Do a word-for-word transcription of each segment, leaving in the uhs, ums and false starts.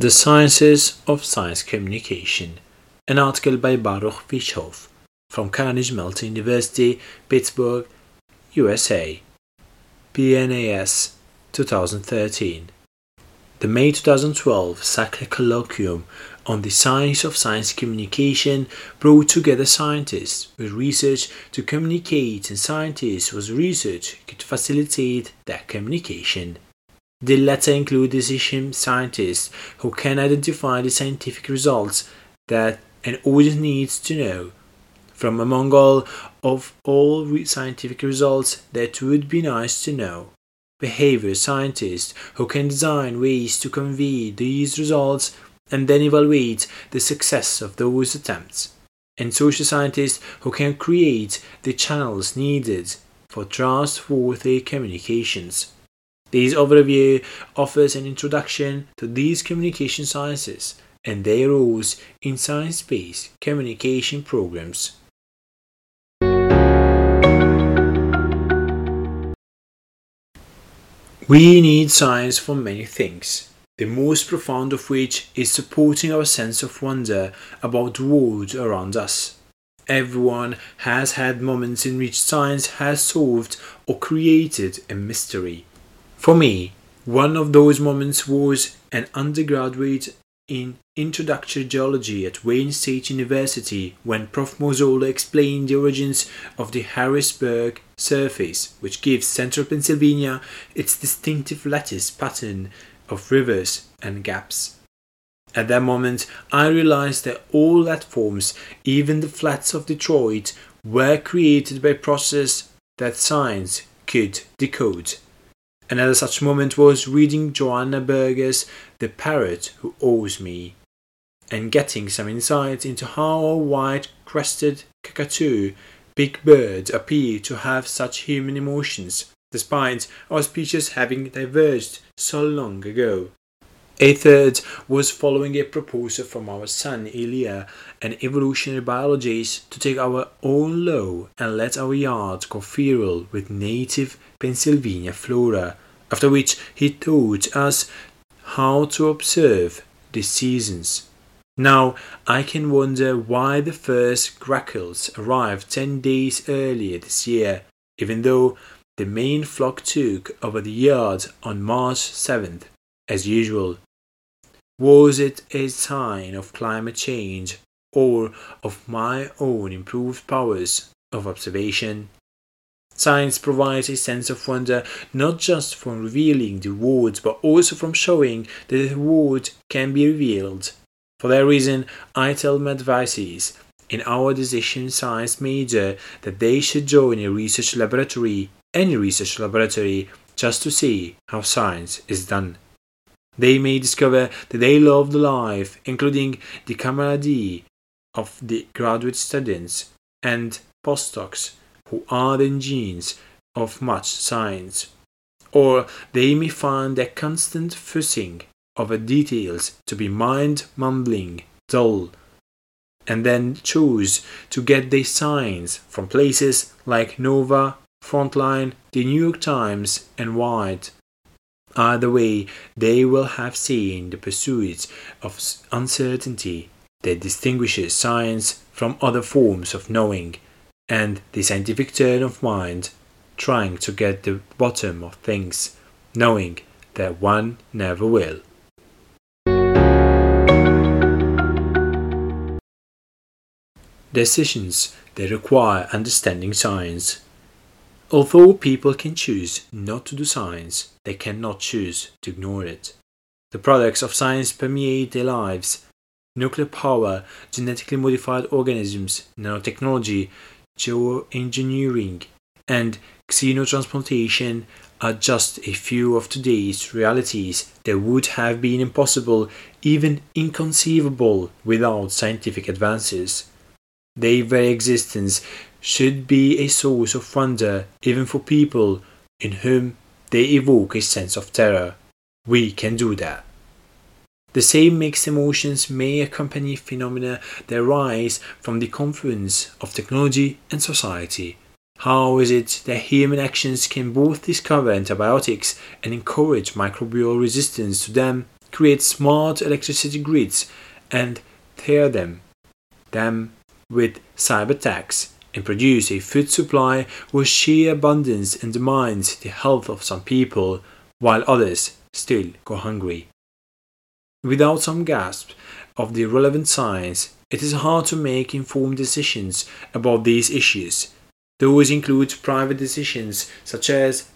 The Sciences of Science Communication, an article by Baruch Fischhoff from Carnegie Mellon University, Pittsburgh, U S A, P N A S, twenty thirteen. The May twenty twelve Sackler Colloquium on the Science of Science Communication brought together scientists with research to communicate and scientists whose research could facilitate that communication. The latter include decision scientists who can identify the scientific results that an audience needs to know. From among all of all scientific results that would be nice to know. Behavior scientists who can design ways to convey these results and then evaluate the success of those attempts, and social scientists who can create the channels needed for trustworthy communications. This overview offers an introduction to these communication sciences and their roles in science-based communication programs. We need science for many things, the most profound of which is supporting our sense of wonder about the world around us. Everyone has had moments in which science has solved or created a mystery. For me, one of those moments was an undergraduate in introductory geology at Wayne State University when Professor Mozola explained the origins of the Harrisburg surface, which gives central Pennsylvania its distinctive lattice pattern of rivers and gaps. At that moment, I realized that all platforms, even the flats of Detroit, were created by processes that science could decode. Another such moment was reading Joanna Berger's The Parrot Who Owes Me and getting some insight into how a white-crested cockatoo, big bird, appear to have such human emotions, despite our species having diverged so long ago. A third was following a proposal from our son Elia, an evolutionary biologist, to take our own law and let our yard conferral with native Pennsylvania flora, after which he taught us how to observe the seasons. Now I can wonder why the first grackles arrived ten days earlier this year, even though the main flock took over the yard on March seventh, as usual. Was it a sign of climate change or of my own improved powers of observation? Science provides a sense of wonder not just from revealing the world but also from showing that the world can be revealed. For that reason, I tell my advisees in our decision science major that they should join a research laboratory, any research laboratory, just to see how science is done. They may discover that they love the life, including the camaraderie of the graduate students and postdocs who are the engines of much science. Or they may find their constant fussing over details to be mind-mumbling, dull, and then choose to get their science from places like Nova, Frontline, The New York Times, and White. Either way, they will have seen the pursuit of uncertainty that distinguishes science from other forms of knowing, and the scientific turn of mind, trying to get the bottom of things, knowing that one never will. Decisions that require understanding science. Although people can choose not to do science, they cannot choose to ignore it. The products of science permeate their lives. Nuclear power, genetically modified organisms, nanotechnology, geoengineering, and xenotransplantation are just a few of today's realities that would have been impossible, even inconceivable, without scientific advances. Their very existence should be a source of wonder even for people in whom they evoke a sense of terror. We can do that. The same mixed emotions may accompany phenomena that arise from the confluence of technology and society. How is it that human actions can both discover antibiotics and encourage microbial resistance to them create smart electricity grids and tear them, them with cyber attacks, and produce a food supply whose sheer abundance undermines the health of some people while others still go hungry. Without some grasp of the relevant science, it is hard to make informed decisions about these issues. Those include private decisions such as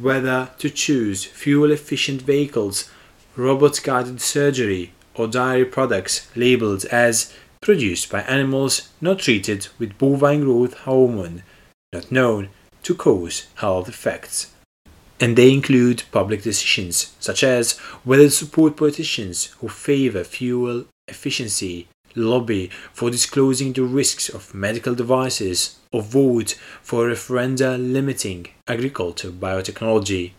whether to choose fuel-efficient vehicles, robot-guided surgery, or dairy products labeled as produced by animals not treated with bovine growth hormone, not known to cause health effects. And they include public decisions, such as whether to support politicians who favor fuel efficiency, lobby for disclosing the risks of medical devices, or vote for a referenda limiting agricultural biotechnology.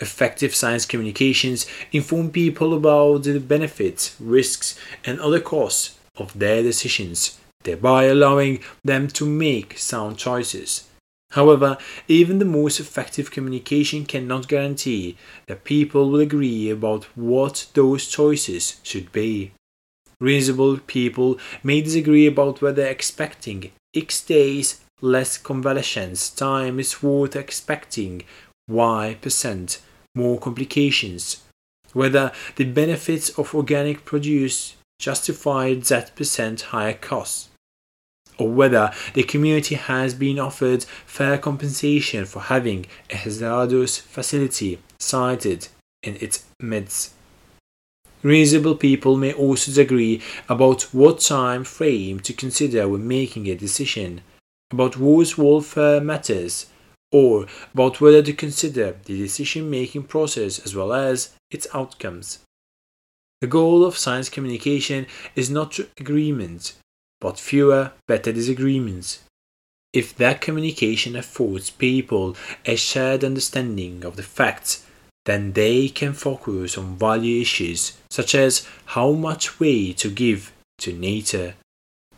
Effective science communications inform people about the benefits, risks, and other costs of their decisions, thereby allowing them to make sound choices. However, even the most effective communication cannot guarantee that people will agree about what those choices should be. Reasonable people may disagree about whether expecting X days less convalescence time is worth expecting Y percent more complications, whether the benefits of organic produce justify that percent higher costs, or whether the community has been offered fair compensation for having a hazardous facility sited in its midst. Reasonable people may also disagree about what time frame to consider when making a decision, about whose welfare matters, or about whether to consider the decision-making process as well as its outcomes. The goal of science communication is not agreement, but fewer, better disagreements. If that communication affords people a shared understanding of the facts, then they can focus on value issues such as how much weight to give to nature,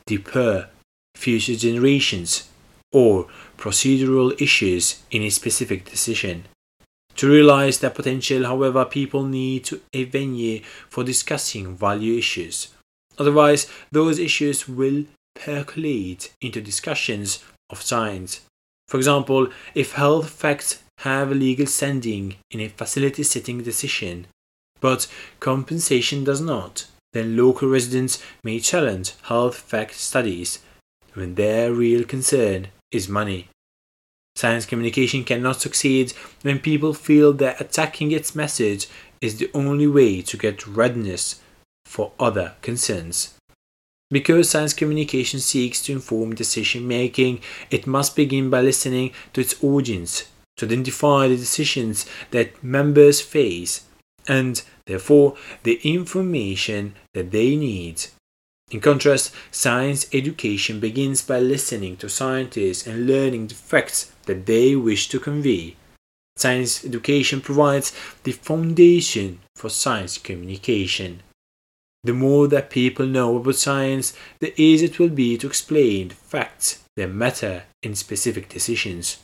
the poor, future generations, or procedural issues in a specific decision. To realize that potential, however, people need to a venue for discussing value issues. Otherwise, those issues will percolate into discussions of science. For example, if health facts have a legal standing in a facility setting decision, but compensation does not, then local residents may challenge health fact studies when their real concern is money. Science communication cannot succeed when people feel that attacking its message is the only way to get readiness for other concerns. Because science communication seeks to inform decision making, it must begin by listening to its audience to identify the decisions that members face and, therefore, the information that they need. In contrast, science education begins by listening to scientists and learning the facts that they wish to convey. Science education provides the foundation for science communication. The more that people know about science, the easier it will be to explain the facts that matter in specific decisions.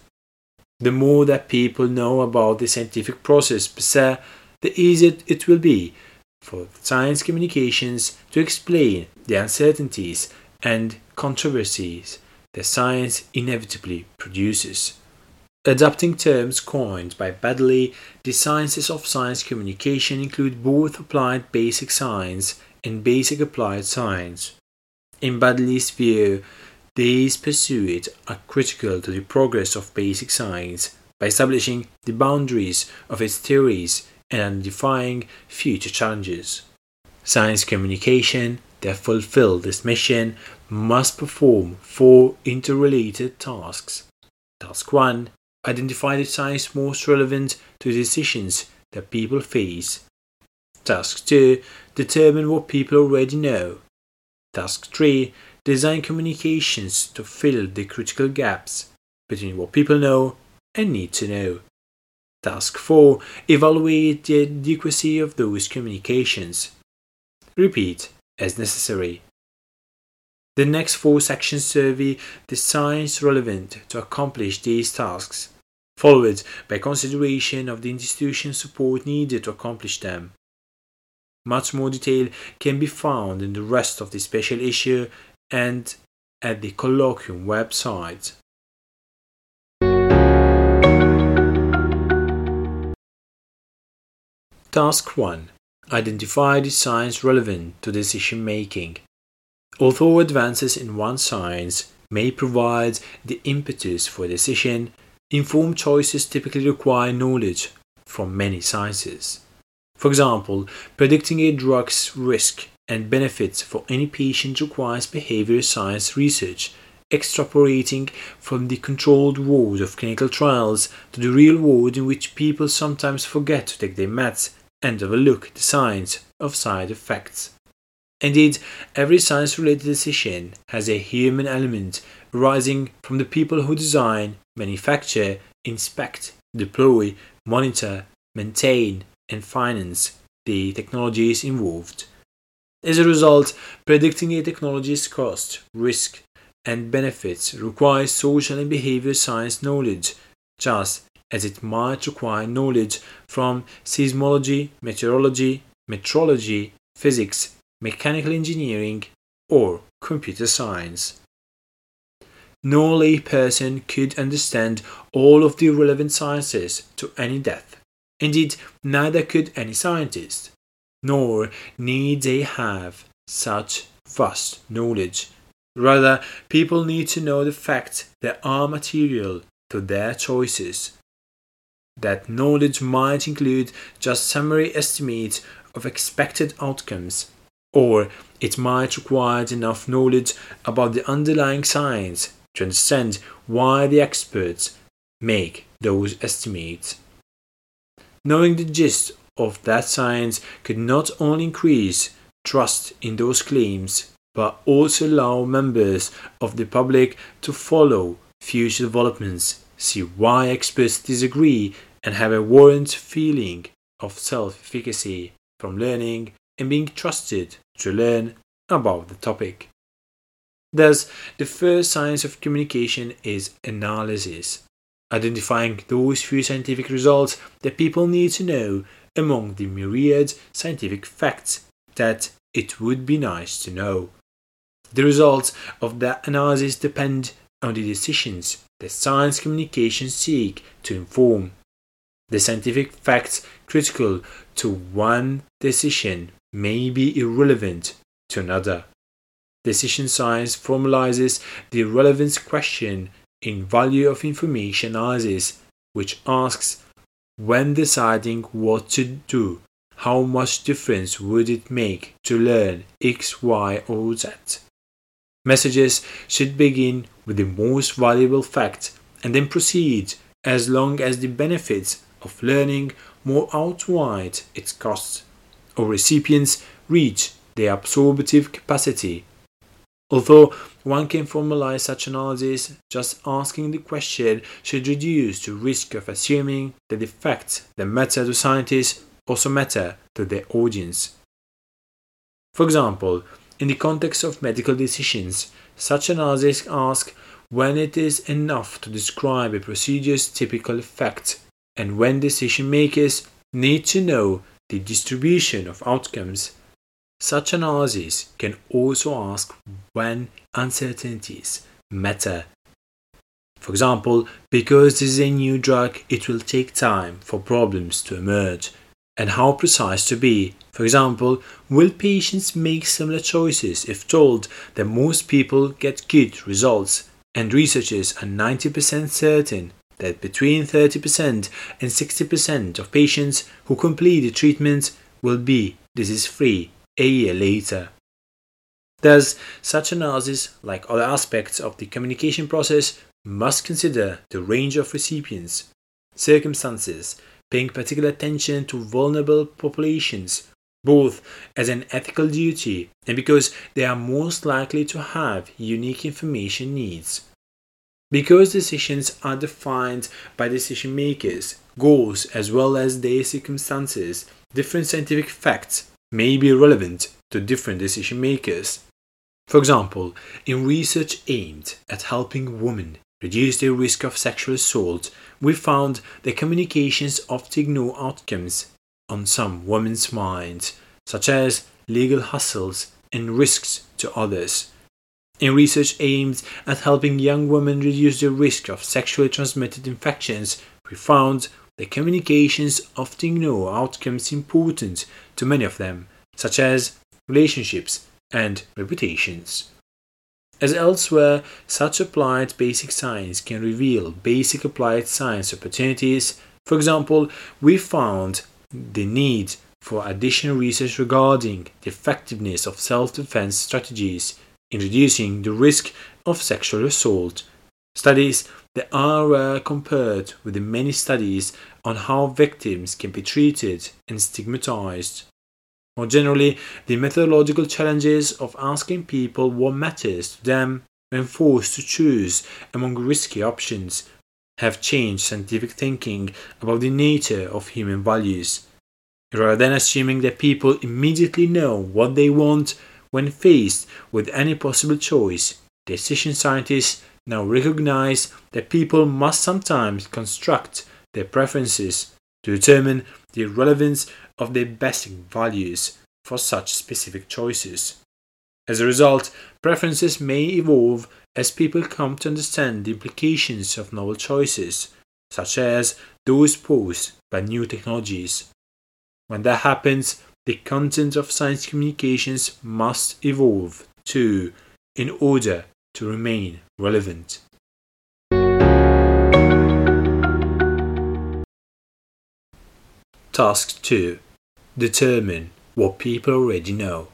The more that people know about the scientific process per se, the easier it will be for science communications to explain the uncertainties and controversies that science inevitably produces. Adapting terms coined by Baddeley, the sciences of science communication include both applied basic science and basic applied science. In Baddeley's view, these pursuits are critical to the progress of basic science by establishing the boundaries of its theories and identifying future challenges. Science communication that fulfills this mission must perform four interrelated tasks. Task one. Identify the science most relevant to the decisions that people face. Task two. Determine what people already know. Task three. Design communications to fill the critical gaps between what people know and need to know. Task four. Evaluate the adequacy of those communications. Repeat as necessary. The next four sections survey the science relevant to accomplish these tasks, followed by consideration of the institutional support needed to accomplish them. Much more detail can be found in the rest of the special issue and at the Colloquium website. Task one. Identify the science relevant to decision making. Although advances in one science may provide the impetus for decision, informed choices typically require knowledge from many sciences. For example, predicting a drug's risk and benefits for any patient requires behavioral science research, extrapolating from the controlled world of clinical trials to the real world in which people sometimes forget to take their meds and overlook the science of side effects. Indeed, every science-related decision has a human element arising from the people who design, manufacture, inspect, deploy, monitor, maintain, and finance the technologies involved. As a result, predicting a technology's cost, risk, and benefits requires social and behavioral science knowledge, just as it might require knowledge from seismology, meteorology, metrology, physics, mechanical engineering, or computer science. No layperson could understand all of the relevant sciences to any depth. Indeed, neither could any scientist, nor need they have such vast knowledge. Rather, people need to know the facts that are material to their choices. That knowledge might include just summary estimates of expected outcomes, or it might require enough knowledge about the underlying science to understand why the experts make those estimates. Knowing the gist of that science could not only increase trust in those claims, but also allow members of the public to follow future developments, see why experts disagree, and have a warranted feeling of self-efficacy from learning and being trusted to learn about the topic. Thus, the first science of communication is analysis, identifying those few scientific results that people need to know among the myriad scientific facts that it would be nice to know. The results of that analysis depend on the decisions that science communications seek to inform. The scientific facts critical to one decision may be irrelevant to another. Decision science formalizes the relevance question in value of information analysis, which asks, when deciding what to do, how much difference would it make to learn X, Y, or Z? Messages should begin with the most valuable fact and then proceed as long as the benefits of learning more outweigh its costs, or recipients reach their absorptive capacity. Although one can formalize such analysis, just asking the question should reduce the risk of assuming that the facts that matter to scientists also matter to their audience. For example, in the context of medical decisions, such analysis asks when it is enough to describe a procedure's typical effect and when decision makers need to know the distribution of outcomes. Such analysis can also ask when uncertainties matter. For example, because this is a new drug, it will take time for problems to emerge, and how precise to be. For example, will patients make similar choices if told that most people get good results and researchers are ninety percent certain that between thirty percent and sixty percent of patients who complete the treatment will be disease-free a year later? Thus, such analysis, like other aspects of the communication process, must consider the range of recipients, circumstances, paying particular attention to vulnerable populations, both as an ethical duty and because they are most likely to have unique information needs. Because decisions are defined by decision makers, goals as well as their circumstances, different scientific facts may be relevant to different decision makers. For example, in research aimed at helping women reduce their risk of sexual assault, we found that communications often ignore outcomes on some women's minds, such as legal hustles and risks to others. In research aimed at helping young women reduce the risk of sexually transmitted infections, we found that communications often ignore outcomes important to many of them, such as relationships and reputations. As elsewhere, such applied basic science can reveal basic applied science opportunities. For example, we found the need for additional research regarding the effectiveness of self-defense strategies in reducing the risk of sexual assault. Studies that are rare compared with the many studies on how victims can be treated and stigmatized. More generally, the methodological challenges of asking people what matters to them when forced to choose among risky options have changed scientific thinking about the nature of human values. Rather than assuming that people immediately know what they want, when faced with any possible choice, decision scientists now recognize that people must sometimes construct their preferences to determine the relevance of their basic values for such specific choices. As a result, preferences may evolve as people come to understand the implications of novel choices, such as those posed by new technologies. When that happens, the content of science communications must evolve, too, in order to remain relevant. Task two. Determine what people already know.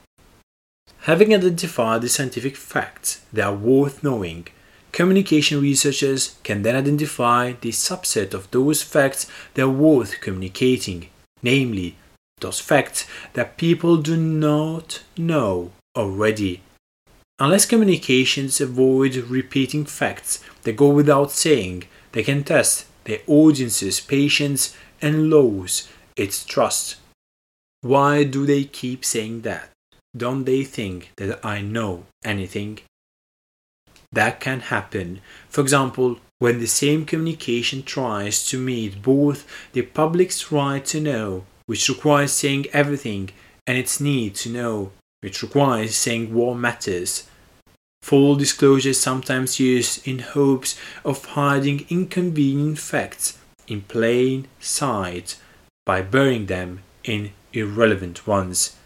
Having identified the scientific facts that are worth knowing, communication researchers can then identify the subset of those facts that are worth communicating, namely, those facts that people do not know already. Unless communications avoid repeating facts that go without saying, they can test their audience's patience and lose its trust. Why do they keep saying that? Don't they think that I know anything? That can happen, for example, when the same communication tries to meet both the public's right to know, which requires saying everything, and its need to know, which requires saying what matters. Full disclosure is sometimes used in hopes of hiding inconvenient facts in plain sight by burying them in irrelevant ones.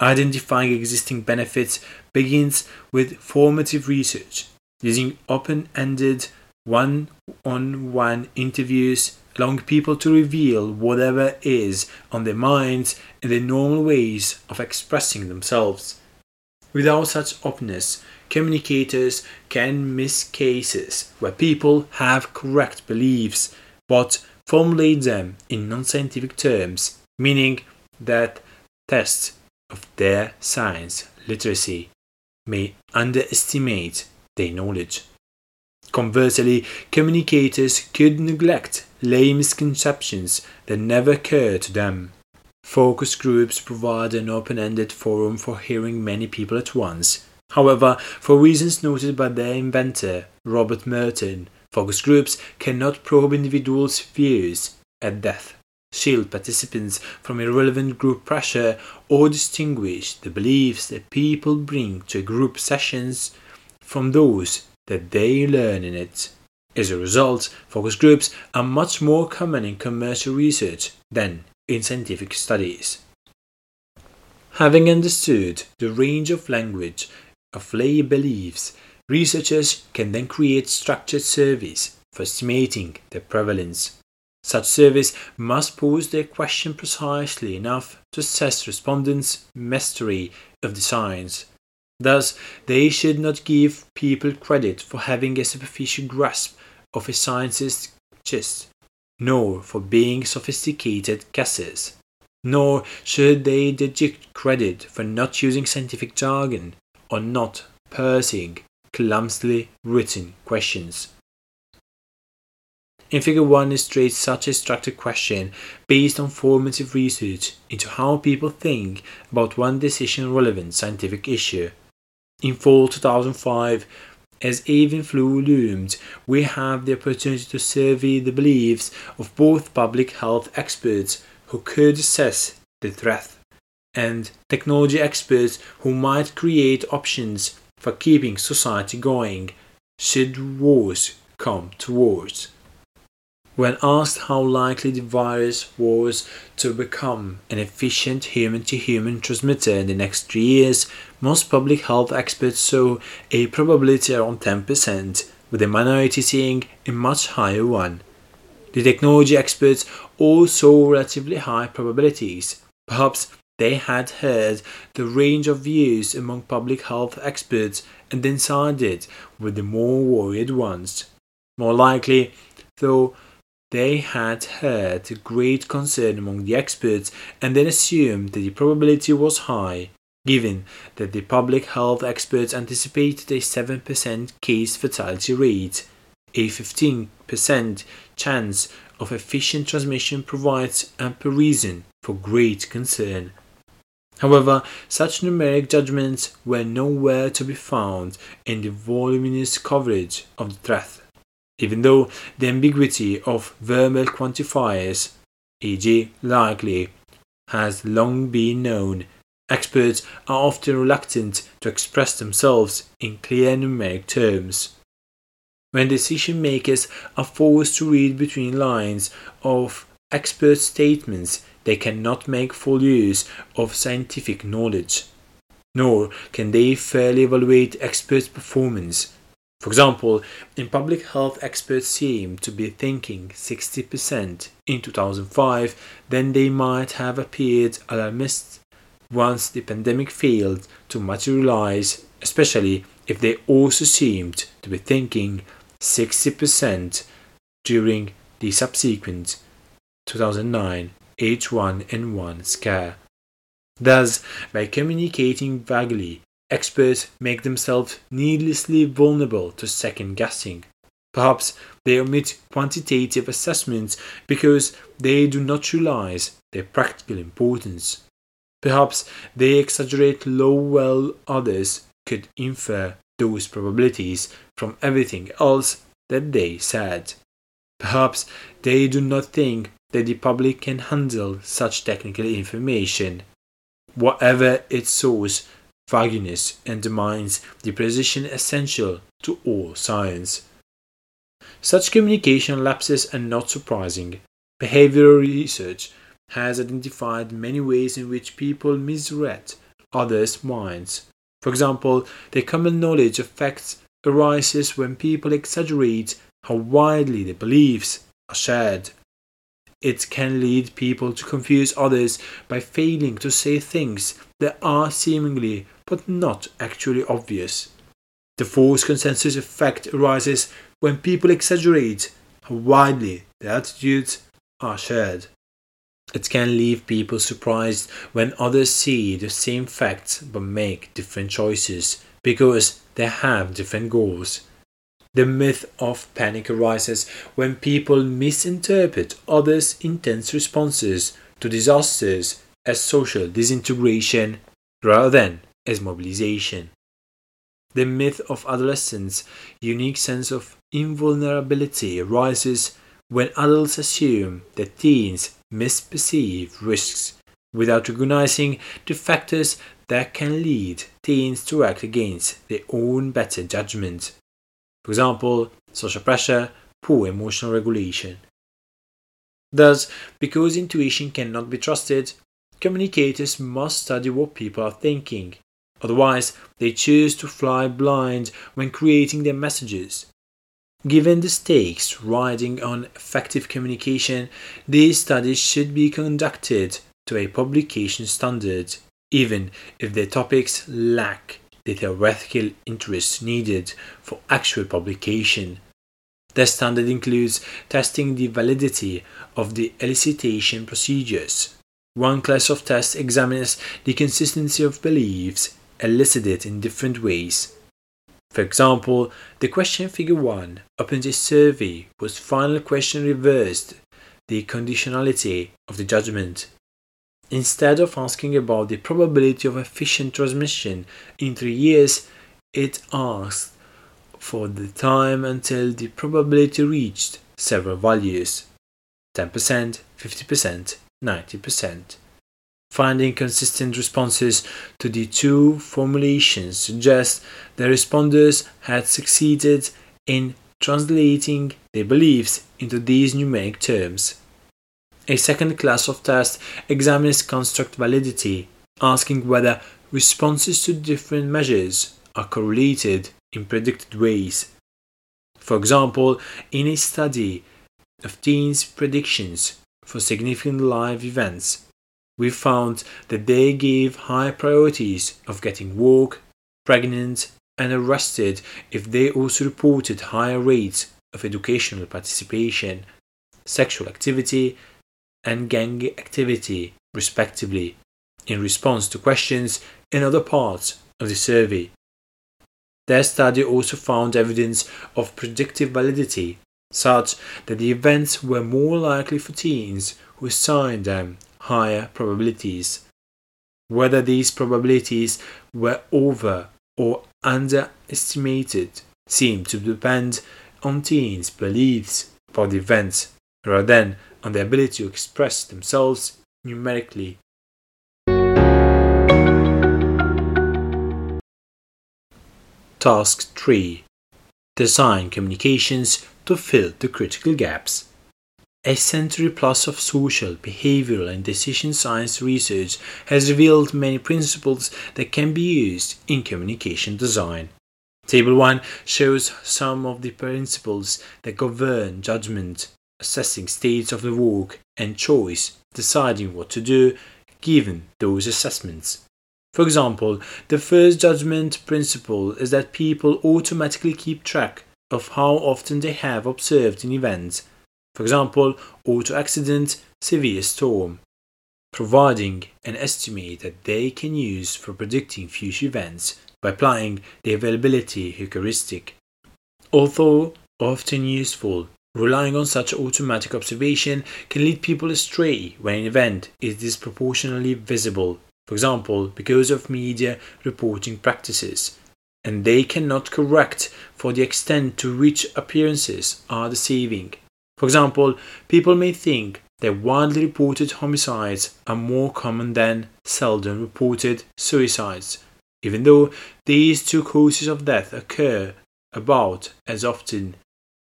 Identifying existing benefits begins with formative research, using open-ended one-on-one interviews, allowing people to reveal whatever is on their minds and their normal ways of expressing themselves. Without such openness, communicators can miss cases where people have correct beliefs but formulate them in non-scientific terms, meaning that tests of their science literacy may underestimate their knowledge. Conversely, communicators could neglect lay misconceptions that never occur to them. Focus groups provide an open-ended forum for hearing many people at once. However, for reasons noted by their inventor, Robert Merton, focus groups cannot probe individuals' views at depth, shield participants from irrelevant group pressure, or distinguish the beliefs that people bring to group sessions from those that they learn in it. As a result, focus groups are much more common in commercial research than in scientific studies. Having understood the range of language of lay beliefs, researchers can then create structured surveys for estimating their prevalence. Such surveys must pose their question precisely enough to assess respondents' mastery of the science. Thus, they should not give people credit for having a superficial grasp of a science's gist, nor for being sophisticated guessers. Nor should they deduct credit for not using scientific jargon or not parsing clumsily written questions. In Figure one illustrates such a structured question based on formative research into how people think about one decision-relevant scientific issue. In fall two thousand five, as avian flu loomed, we have the opportunity to survey the beliefs of both public health experts who could assess the threat and technology experts who might create options for keeping society going should wars come towards. When asked how likely the virus was to become an efficient human-to-human transmitter in the next three years, most public health experts saw a probability around ten percent, with the minority seeing a much higher one. The technology experts all saw relatively high probabilities. Perhaps they had heard the range of views among public health experts and then sided with the more worried ones. More likely, though, they had heard great concern among the experts and then assumed that the probability was high, given that the public health experts anticipated a seven percent case fatality rate. A fifteen percent chance of efficient transmission provides ample reason for great concern. However, such numeric judgments were nowhere to be found in the voluminous coverage of the threat. Even though the ambiguity of verbal quantifiers, for example likely, has long been known, experts are often reluctant to express themselves in clear numeric terms. When decision makers are forced to read between lines of expert statements, they cannot make full use of scientific knowledge, nor can they fairly evaluate expert performance. For example, in public health, experts seem to be thinking sixty percent in two thousand five, then they might have appeared alarmist once the pandemic failed to materialize, especially if they also seemed to be thinking sixty percent during the subsequent two thousand nine H one N one scare. Thus, by communicating vaguely, experts make themselves needlessly vulnerable to second-guessing. Perhaps they omit quantitative assessments because they do not realize their practical importance. Perhaps they exaggerate how well others could infer those probabilities from everything else that they said. Perhaps they do not think that the public can handle such technical information. Whatever its source, vagueness undermines the precision essential to all science. Such communication lapses are not surprising. Behavioral research has identified many ways in which people misread others' minds. For example, the common knowledge of facts arises when people exaggerate how widely their beliefs are shared. It can lead people to confuse others by failing to say things that are seemingly but not actually obvious. The false consensus effect arises when people exaggerate how widely their attitudes are shared. It can leave people surprised when others see the same facts but make different choices because they have different goals. The myth of panic arises when people misinterpret others' intense responses to disasters as social disintegration rather than as mobilization. The myth of adolescents' unique sense of invulnerability arises when adults assume that teens misperceive risks without recognizing the factors that can lead teens to act against their own better judgment. For example, social pressure, poor emotional regulation. Thus, because intuition cannot be trusted, communicators must study what people are thinking. Otherwise, they choose to fly blind when creating their messages. Given the stakes riding on effective communication, these studies should be conducted to a publication standard, even if their topics lack the theoretical interest needed for actual publication. The standard includes testing the validity of the elicitation procedures. One class of tests examines the consistency of beliefs elicited in different ways. For example, the question figure one opens a survey whose final question reversed the conditionality of the judgment. Instead of asking about the probability of efficient transmission in three years, it asked for the time until the probability reached several values: ten percent, fifty percent, ninety percent. Finding consistent responses to the two formulations suggests the responders had succeeded in translating their beliefs into these numeric terms. A second class of tests examines construct validity, asking whether responses to different measures are correlated in predicted ways. For example, in a study of teens' predictions for significant life events, we found that they gave high priorities of getting walk, pregnant, and arrested if they also reported higher rates of educational participation, sexual activity, and gang activity, respectively, in response to questions in other parts of the survey. Their study also found evidence of predictive validity, such that the events were more likely for teens who assigned them higher probabilities. Whether these probabilities were over or underestimated seemed to depend on teens' beliefs about the events rather than on their ability to express themselves numerically. Task three. Design communications to fill the critical gaps. A century plus of social, behavioral and decision science research has revealed many principles that can be used in communication design. Table one shows some of the principles that govern judgment, assessing states of the walk and choice, deciding what to do given those assessments. For example, the first judgment principle is that people automatically keep track of how often they have observed an event. For example, auto accident, severe storm, providing an estimate that they can use for predicting future events by applying the availability heuristic. Although often useful, relying on such automatic observation can lead people astray when an event is disproportionately visible, for example, because of media reporting practices, and they cannot correct for the extent to which appearances are deceiving. For example, people may think that widely reported homicides are more common than seldom reported suicides, even though these two causes of death occur about as often.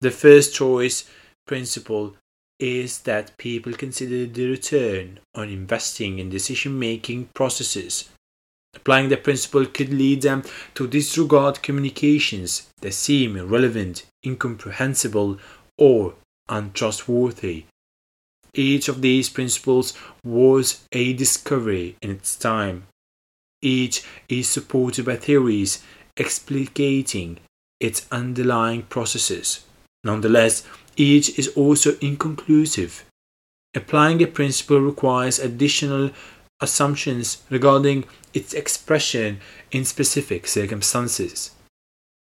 The first choice principle is that people consider the return on investing in decision-making processes. Applying the principle could lead them to disregard communications that seem irrelevant, incomprehensible, or untrustworthy. Each of these principles was a discovery in its time. Each is supported by theories explicating its underlying processes. Nonetheless, each is also inconclusive. Applying a principle requires additional assumptions regarding its expression in specific circumstances.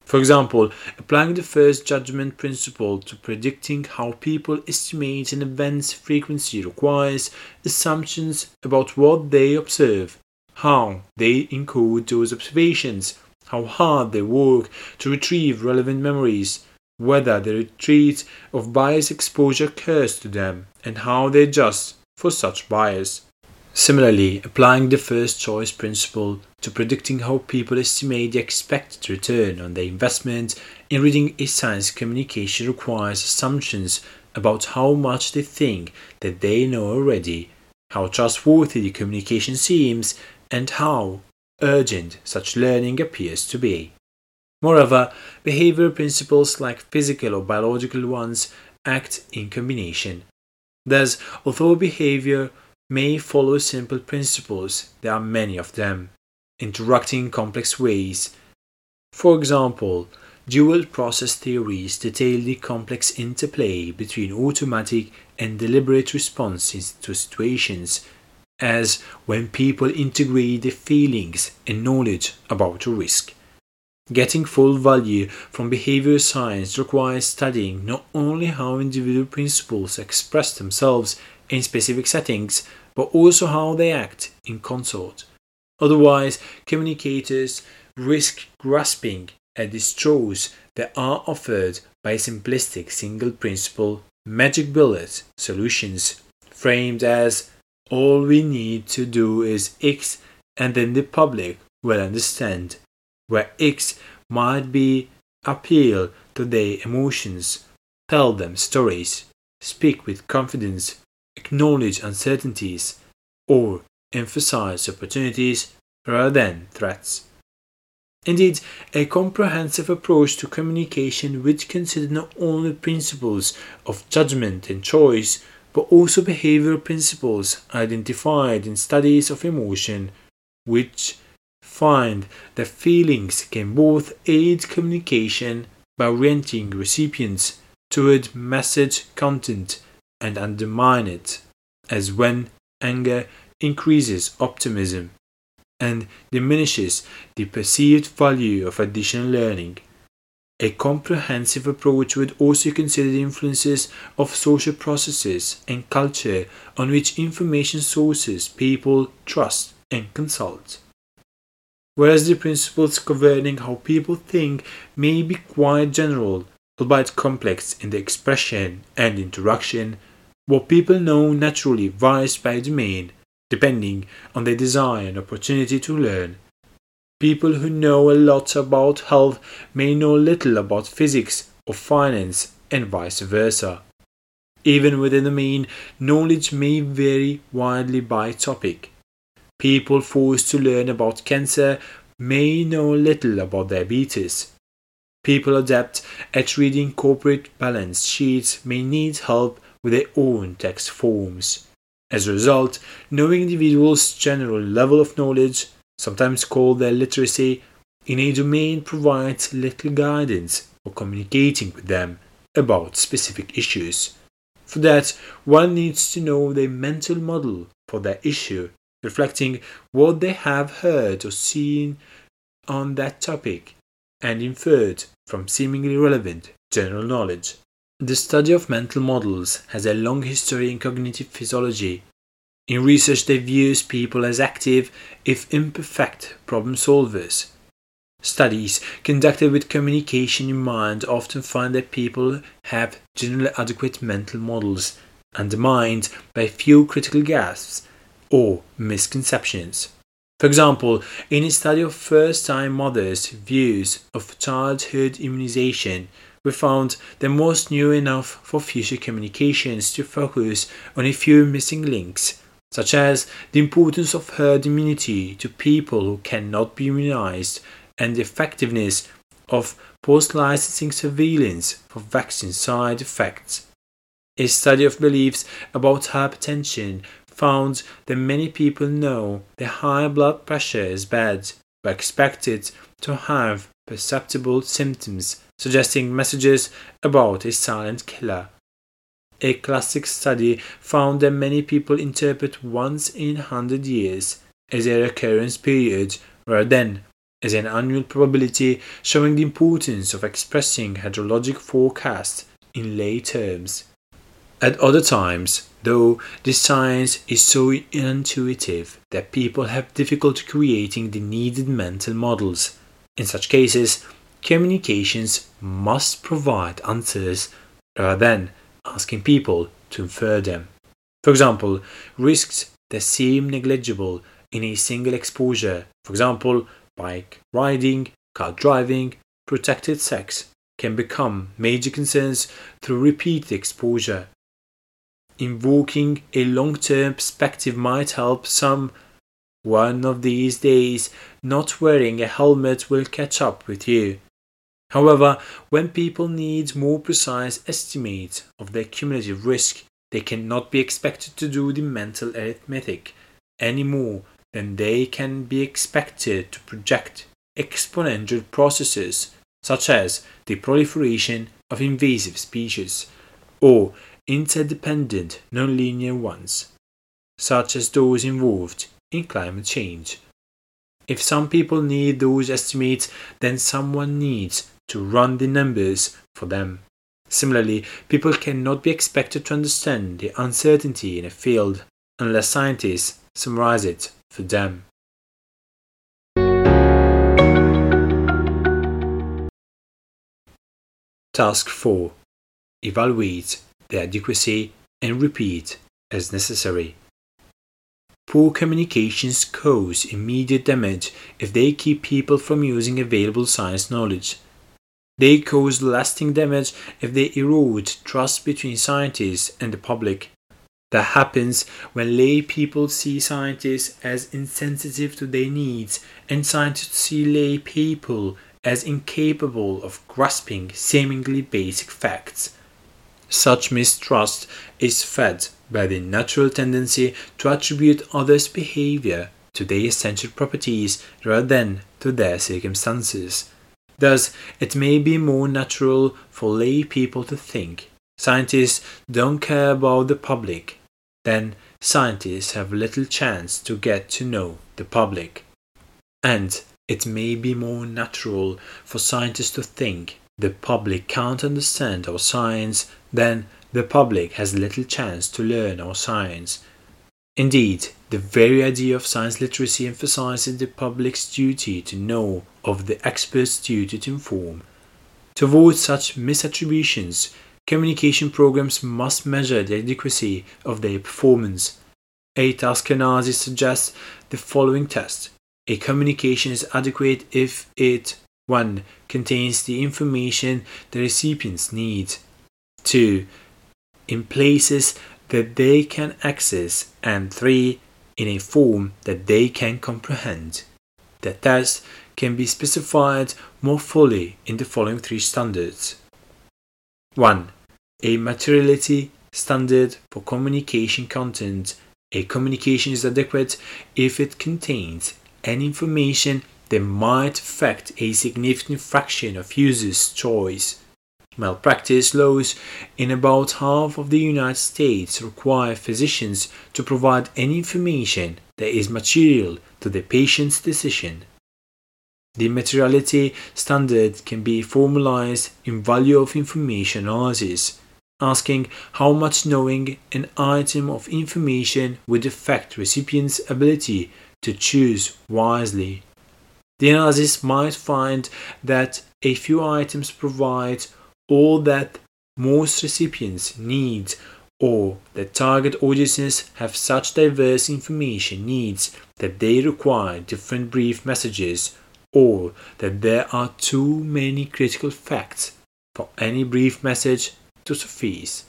For example, applying the first judgment principle to predicting how people estimate an event's frequency requires assumptions about what they observe, how they encode those observations, how hard they work to retrieve relevant memories, whether the retreat of bias exposure occurs to them, and how they adjust for such bias. Similarly, applying the first choice principle to predicting how people estimate the expected return on their investment in reading a science communication requires assumptions about how much they think that they know already, how trustworthy the communication seems, and how urgent such learning appears to be. Moreover, behavioral principles like physical or biological ones act in combination. Thus, although behavior may follow simple principles, there are many of them, interacting in complex ways. For example, dual process theories detail the complex interplay between automatic and deliberate responses to situations, as when people integrate their feelings and knowledge about a risk. Getting full value from behavioral science requires studying not only how individual principles express themselves in specific settings, but also how they act in consort. Otherwise, communicators risk grasping at the straws that are offered by simplistic single principle magic bullet solutions, framed as All we need to do is X, and then the public will understand, where X might be appeal to their emotions, tell them stories, speak with confidence, acknowledge uncertainties, or emphasize opportunities rather than threats. Indeed, a comprehensive approach to communication which considers not only principles of judgment and choice, but also behavioral principles identified in studies of emotion, which find that feelings can both aid communication by orienting recipients toward message content and undermine it, as when anger increases optimism and diminishes the perceived value of additional learning. A comprehensive approach would also consider the influences of social processes and culture on which information sources people trust and consult. Whereas the principles governing how people think may be quite general, albeit complex in the expression and interaction, what people know naturally varies by domain, depending on their desire and opportunity to learn. People who know a lot about health may know little about physics or finance, and vice versa. Even within the domain, knowledge may vary widely by topic. People forced to learn about cancer may know little about diabetes. People adept at reading corporate balance sheets may need help with their own tax forms. As a result, knowing individuals' general level of knowledge, sometimes called their literacy, in a domain provides little guidance for communicating with them about specific issues. For that, one needs to know their mental model for their issue, reflecting what they have heard or seen on that topic and inferred from seemingly relevant general knowledge. The study of mental models has a long history in cognitive physiology. In research, they view people as active, if imperfect, problem solvers. Studies conducted with communication in mind often find that people have generally adequate mental models, undermined by few critical gaps or misconceptions. For example, in a study of first-time mothers' views of childhood immunization, we found that most knew enough for future communications to focus on a few missing links, such as the importance of herd immunity to people who cannot be immunized and the effectiveness of post-licensing surveillance for vaccine side effects. A study of beliefs about hypertension found that many people know that high blood pressure is bad, but expected to have perceptible symptoms, suggesting messages about a silent killer. A classic study found that many people interpret once in one hundred years as a recurrence period rather than as an annual probability, showing the importance of expressing hydrologic forecasts in lay terms. At other times, though, the science is so unintuitive that people have difficulty creating the needed mental models. In such cases, communications must provide answers rather than asking people to infer them. For example, risks that seem negligible in a single exposure, for example, bike riding, car driving, protected sex, can become major concerns through repeated exposure. Invoking a long-term perspective might help some. One of these days, not wearing a helmet will catch up with you. However, when people need more precise estimates of their cumulative risk, they cannot be expected to do the mental arithmetic any more than they can be expected to project exponential processes such as the proliferation of invasive species or interdependent nonlinear ones, such as those involved in climate change. If some people need those estimates, then someone needs to run the numbers for them. Similarly, people cannot be expected to understand the uncertainty in a field unless scientists summarize it for them. Task four. Evaluate the adequacy and repeat as necessary. Poor communications cause immediate damage if they keep people from using available science knowledge. They cause lasting damage if they erode trust between scientists and the public. That happens when lay people see scientists as insensitive to their needs and scientists see lay people as incapable of grasping seemingly basic facts. Such mistrust is fed by the natural tendency to attribute others' behavior to their essential properties rather than to their circumstances. Thus, it may be more natural for lay people to think scientists don't care about the public, then scientists have little chance to get to know the public. And it may be more natural for scientists to think the public can't understand our science, then the public has little chance to learn our science. Indeed, the very idea of science literacy emphasizes the public's duty to know of the expert's duty to inform. To avoid such misattributions, communication programs must measure the adequacy of their performance. A task analysis suggests the following test. A communication is adequate if it one contains the information the recipients need, two in places that they can access, and three in a form that they can comprehend. The test can be specified more fully in the following three standards. one A materiality standard for communication content. A communication is adequate if it contains any information that might affect a significant fraction of users' choice. Malpractice laws in about half of the United States require physicians to provide any information that is material to the patient's decision. The materiality standard can be formalized in value of information analysis, asking how much knowing an item of information would affect recipients' ability to choose wisely. The analysis might find that a few items provide all that most recipients need, or that target audiences have such diverse information needs that they require different brief messages, or that there are too many critical facts for any brief message to suffice.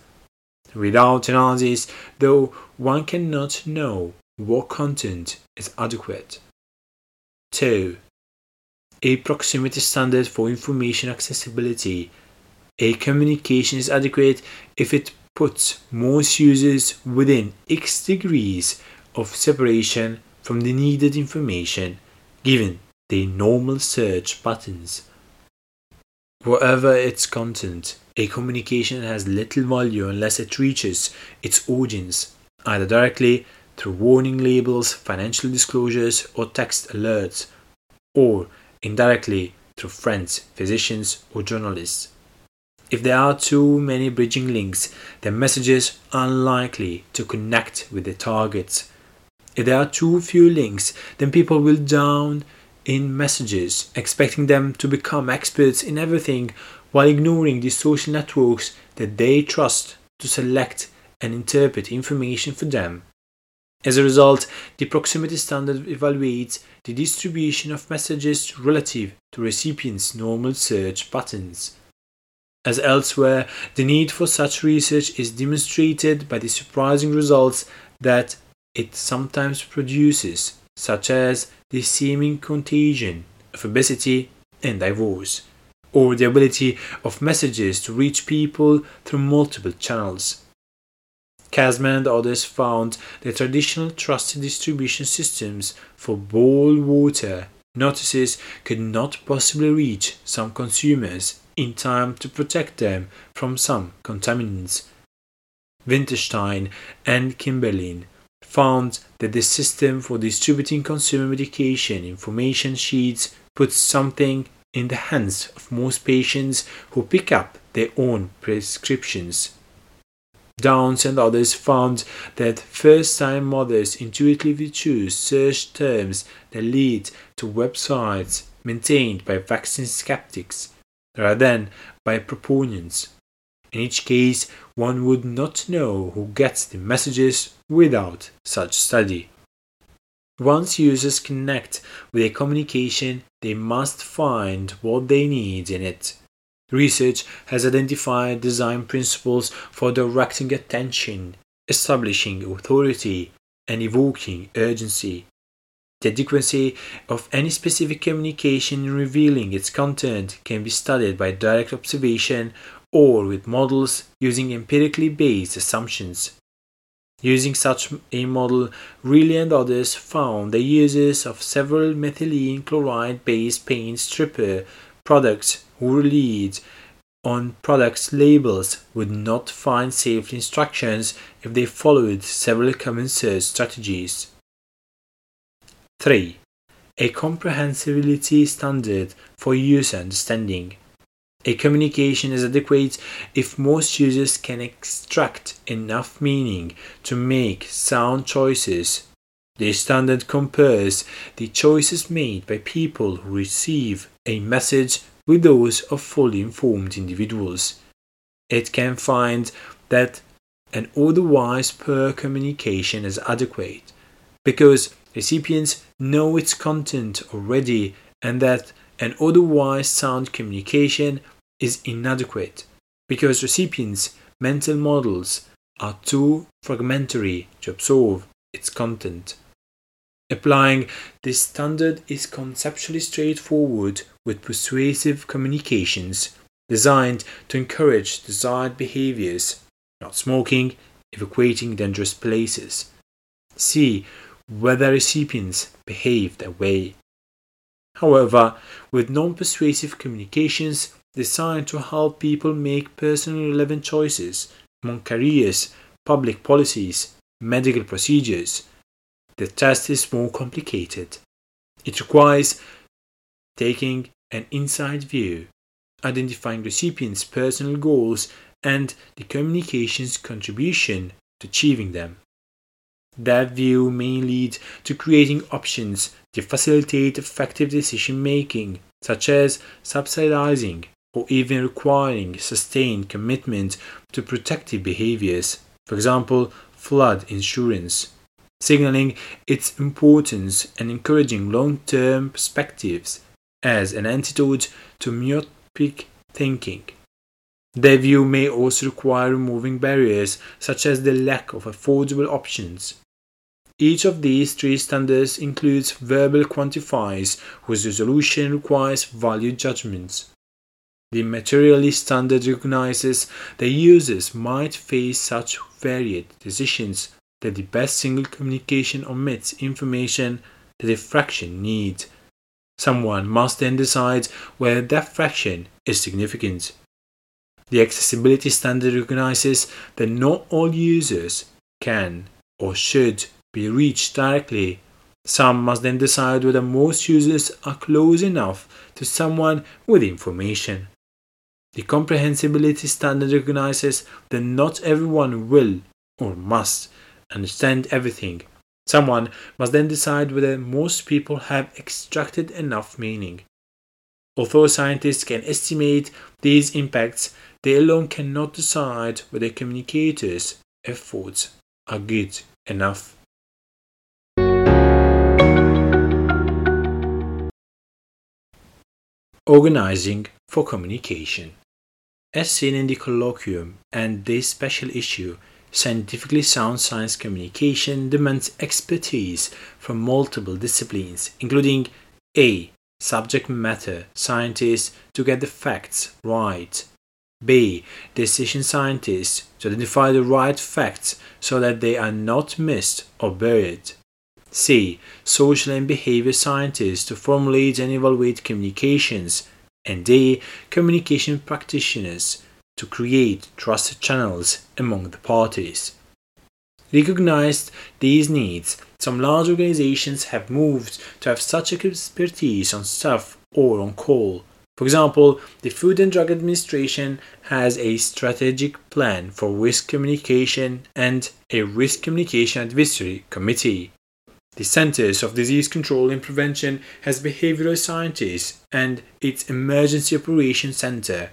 Without analysis, though, one cannot know what content is adequate. two A proximity standard for information accessibility. A communication is adequate if it puts most users within X degrees of separation from the needed information, given the normal search patterns. Whatever its content, a communication has little value unless it reaches its audience, either directly through warning labels, financial disclosures, or text alerts, or indirectly through friends, physicians, or journalists. If there are too many bridging links, the messages are unlikely to connect with the targets. If there are too few links, then people will drown in messages, expecting them to become experts in everything while ignoring the social networks that they trust to select and interpret information for them. As a result, the proximity standard evaluates the distribution of messages relative to recipients' normal search patterns. As elsewhere, the need for such research is demonstrated by the surprising results that it sometimes produces, such as the seeming contagion of obesity and divorce, or the ability of messages to reach people through multiple channels. Kasman and others found that traditional trusted distribution systems for boil water notices could not possibly reach some consumers in time to protect them from some contaminants. Winterstein and Kimberlin found that the system for distributing consumer medication information sheets puts something in the hands of most patients who pick up their own prescriptions. Downs and others found that first-time mothers intuitively choose search terms that lead to websites maintained by vaccine skeptics rather than by proponents. In each case, one would not know who gets the messages without such study. Once users connect with a communication, they must find what they need in it. Research has identified design principles for directing attention, establishing authority, and evoking urgency. The adequacy of any specific communication revealing its content can be studied by direct observation or with models using empirically based assumptions. Using such a model, Reilly and others found the uses of several methylene chloride-based paint stripper products who relied on products labels would not find safe instructions if they followed several common search strategies. three. A comprehensibility standard for user understanding. A communication is adequate if most users can extract enough meaning to make sound choices. This standard compares the choices made by people who receive a message with those of fully informed individuals. It can find that an otherwise poor communication is adequate because recipients know its content already, and that an otherwise sound communication is inadequate because recipients' mental models are too fragmentary to absorb its content. Applying this standard is conceptually straightforward with persuasive communications designed to encourage desired behaviors, not smoking, evacuating dangerous places. See whether recipients behave that way. However, with non-persuasive communications designed to help people make personally relevant choices among careers, public policies, medical procedures, the test is more complicated. It requires taking an inside view, identifying recipients' personal goals and the communication's contribution to achieving them. That view may lead to creating options to facilitate effective decision-making, such as subsidizing or even requiring sustained commitment to protective behaviors, for example, flood insurance, signaling its importance and encouraging long-term perspectives as an antidote to myopic thinking. Their view may also require removing barriers such as the lack of affordable options. Each of these three standards includes verbal quantifiers whose resolution requires value judgments. The materialist standard recognizes that users might face such varied decisions that the best single communication omits information that a fraction needs. Someone must then decide whether that fraction is significant. The accessibility standard recognizes that not all users can or should be reached directly. Some must then decide whether most users are close enough to someone with information. The comprehensibility standard recognizes that not everyone will or must understand everything. Someone must then decide whether most people have extracted enough meaning. Although scientists can estimate these impacts, they alone cannot decide whether communicators' efforts are good enough. Organizing for communication. As seen in the colloquium and this special issue, scientifically sound science communication demands expertise from multiple disciplines, including A. Subject matter scientists to get the facts right, B. Decision scientists to identify the right facts so that they are not missed or buried. C. Social and behavior scientists to formulate and evaluate communications. And D. Communication practitioners to create trusted channels among the parties. Recognized these needs, some large organizations have moved to have such expertise on staff or on call. For example, the Food and Drug Administration has a strategic plan for risk communication and a risk communication advisory committee. The Centers of Disease Control and Prevention has behavioral scientists and its Emergency Operations Center.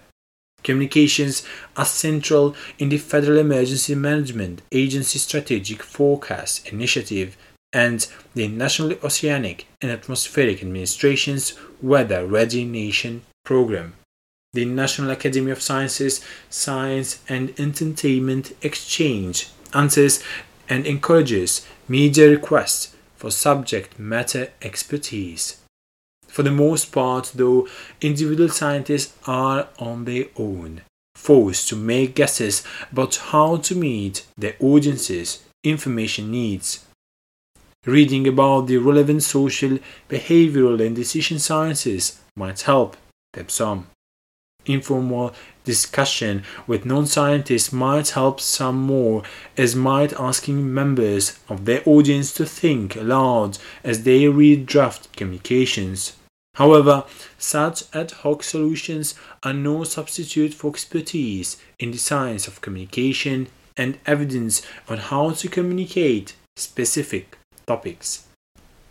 Communications are central in the Federal Emergency Management Agency Strategic Forecast Initiative and the National Oceanic and Atmospheric Administration's Weather Ready Nation program. The National Academy of Sciences, Science and Entertainment Exchange answers and encourages media requests for subject matter expertise. For the most part, though, individual scientists are on their own, forced to make guesses about how to meet their audience's information needs. Reading about the relevant social, behavioral and decision sciences might help them some. Informal discussion with non-scientists might help some more, as might asking members of their audience to think aloud as they read draft communications. However, such ad hoc solutions are no substitute for expertise in the science of communication and evidence on how to communicate specific topics.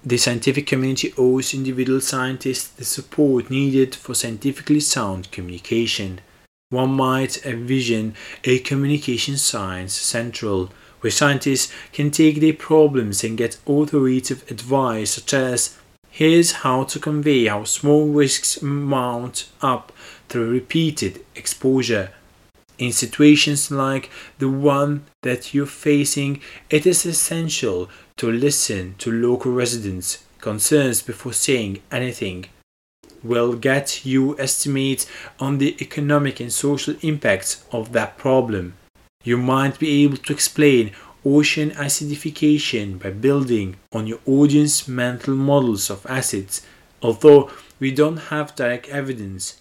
The scientific community owes individual scientists the support needed for scientifically sound communication. One might envision a communication science central, where scientists can take their problems and get authoritative advice such as, here's how to convey how small risks mount up through repeated exposure. In situations like the one that you're facing, it is essential to listen to local residents' concerns before saying anything. We'll get you estimates on the economic and social impacts of that problem. You might be able to explain ocean acidification by building on your audience's mental models of acids, although we don't have direct evidence,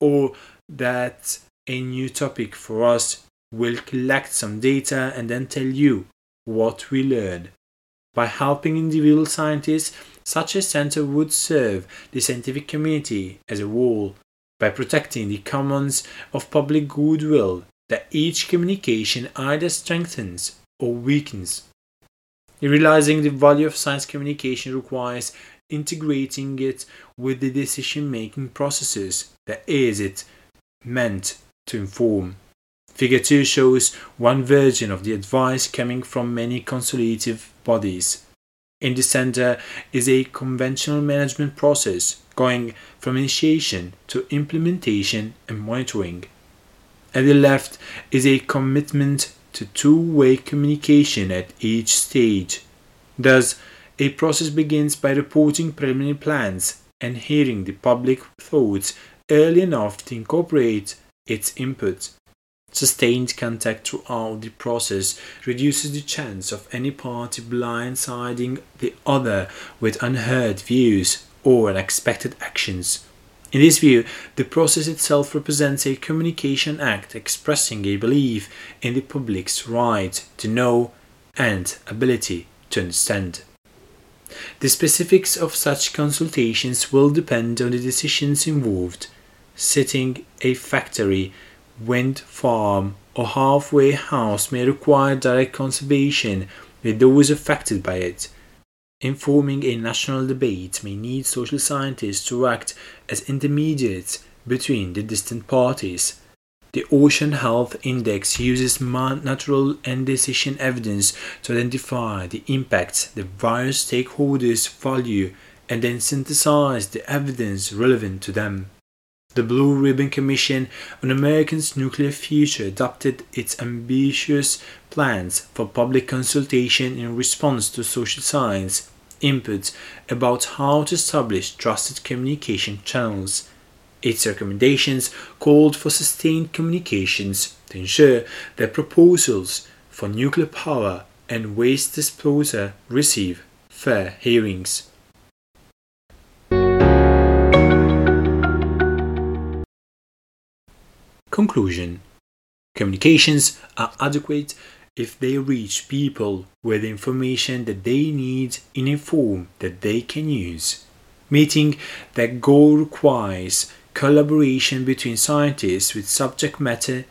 or that a new topic for us. We'll collect some data and then tell you what we learned. By helping individual scientists, such a center would serve the scientific community as a whole by protecting the commons of public goodwill that each communication either strengthens or weakens. Realizing the value of science communication requires integrating it with the decision-making processes that is it meant to inform. Figure two shows one version of the advice coming from many consultative bodies. In the center is a conventional management process going from initiation to implementation and monitoring. At the left is a commitment to two-way communication at each stage. Thus, a process begins by reporting preliminary plans and hearing the public thoughts early enough to incorporate its input. Sustained contact throughout the process reduces the chance of any party blindsiding the other with unheard views or unexpected actions. In this view, the process itself represents a communication act expressing a belief in the public's right to know and ability to understand. The specifics of such consultations will depend on the decisions involved. Sitting a factory, wind farm or halfway house may require direct conservation with those affected by it. Informing a national debate may need social scientists to act as intermediates between the distant parties. The Ocean Health Index uses natural and decision evidence to identify the impacts the various stakeholders value and then synthesize the evidence relevant to them. The Blue Ribbon Commission on America's Nuclear Future adopted its ambitious plans for public consultation in response to social science input about how to establish trusted communication channels. Its recommendations called for sustained communications to ensure that proposals for nuclear power and waste disposal receive fair hearings. Conclusion. Communications are adequate if they reach people with the information that they need in a form that they can use. Meeting that goal requires collaboration between scientists with subject matter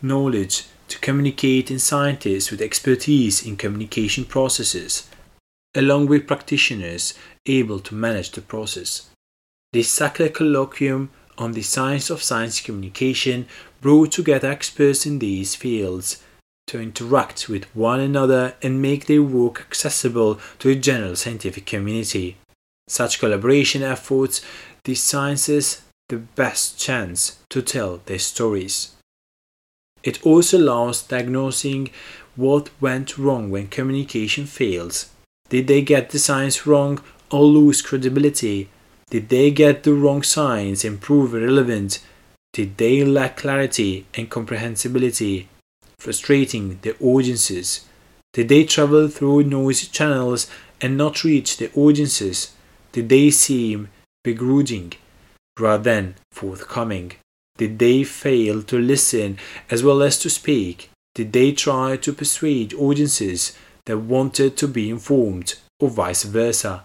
knowledge to communicate and scientists with expertise in communication processes, along with practitioners able to manage the process. The Sackler Colloquium on the Science of Science Communication brought together experts in these fields. to interact with one another and make their work accessible to the general scientific community. Such collaboration affords the sciences the best chance to tell their stories. It also allows diagnosing what went wrong when communication fails. Did they get the science wrong or lose credibility? Did they get the wrong science and prove irrelevant? Did they lack clarity and comprehensibility, frustrating their audiences? Did they travel through noisy channels and not reach their audiences? Did they seem begrudging rather than forthcoming? Did they fail to listen as well as to speak? Did they try to persuade audiences that wanted to be informed, or vice versa?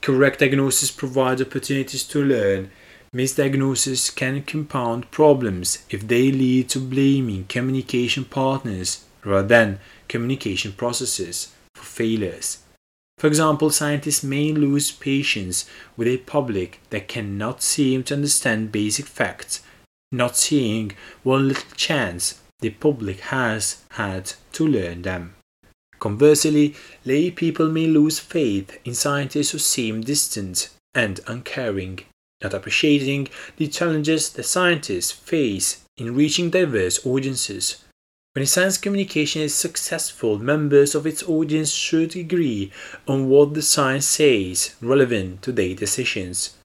Correct diagnosis provides opportunities to learn. Misdiagnosis can compound problems if they lead to blaming communication partners rather than communication processes for failures. For example, scientists may lose patience with a public that cannot seem to understand basic facts, not seeing what little chance the public has had to learn them. Conversely, lay people may lose faith in scientists who seem distant and uncaring, not appreciating the challenges that scientists face in reaching diverse audiences. When a science communication is successful, members of its audience should agree on what the science says relevant to their decisions.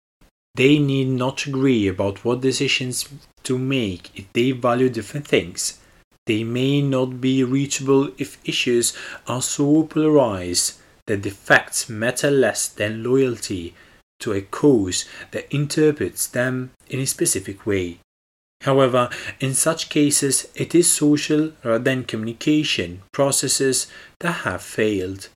They need not agree about what decisions to make if they value different things. They may not be reachable if issues are so polarized that the facts matter less than loyalty to a cause that interprets them in a specific way. However, in such cases, it is social rather than communication processes that have failed.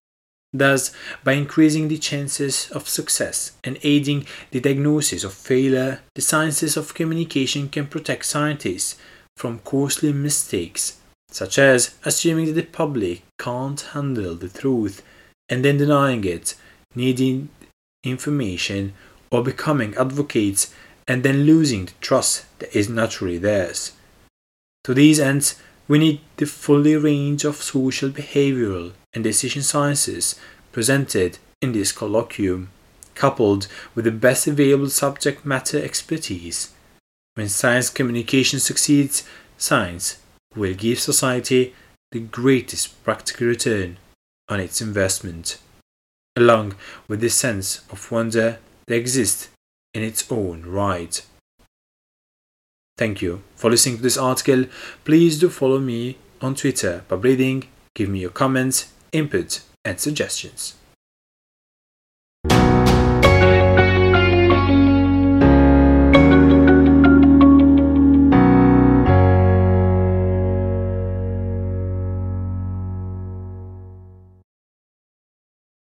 Thus, by increasing the chances of success and aiding the diagnosis of failure, the sciences of communication can protect scientists from costly mistakes, such as assuming that the public can't handle the truth and then denying it, needing information, or becoming advocates and then losing the trust that is naturally theirs. To these ends, we need the full range of social, behavioral and decision sciences presented in this colloquium, coupled with the best available subject matter expertise. When science communication succeeds, science will give society the greatest practical return on its investment, along with the sense of wonder that exists in its own right. Thank you for listening to this article. Please do follow me on Twitter, PubReading. Give me your comments, input and suggestions.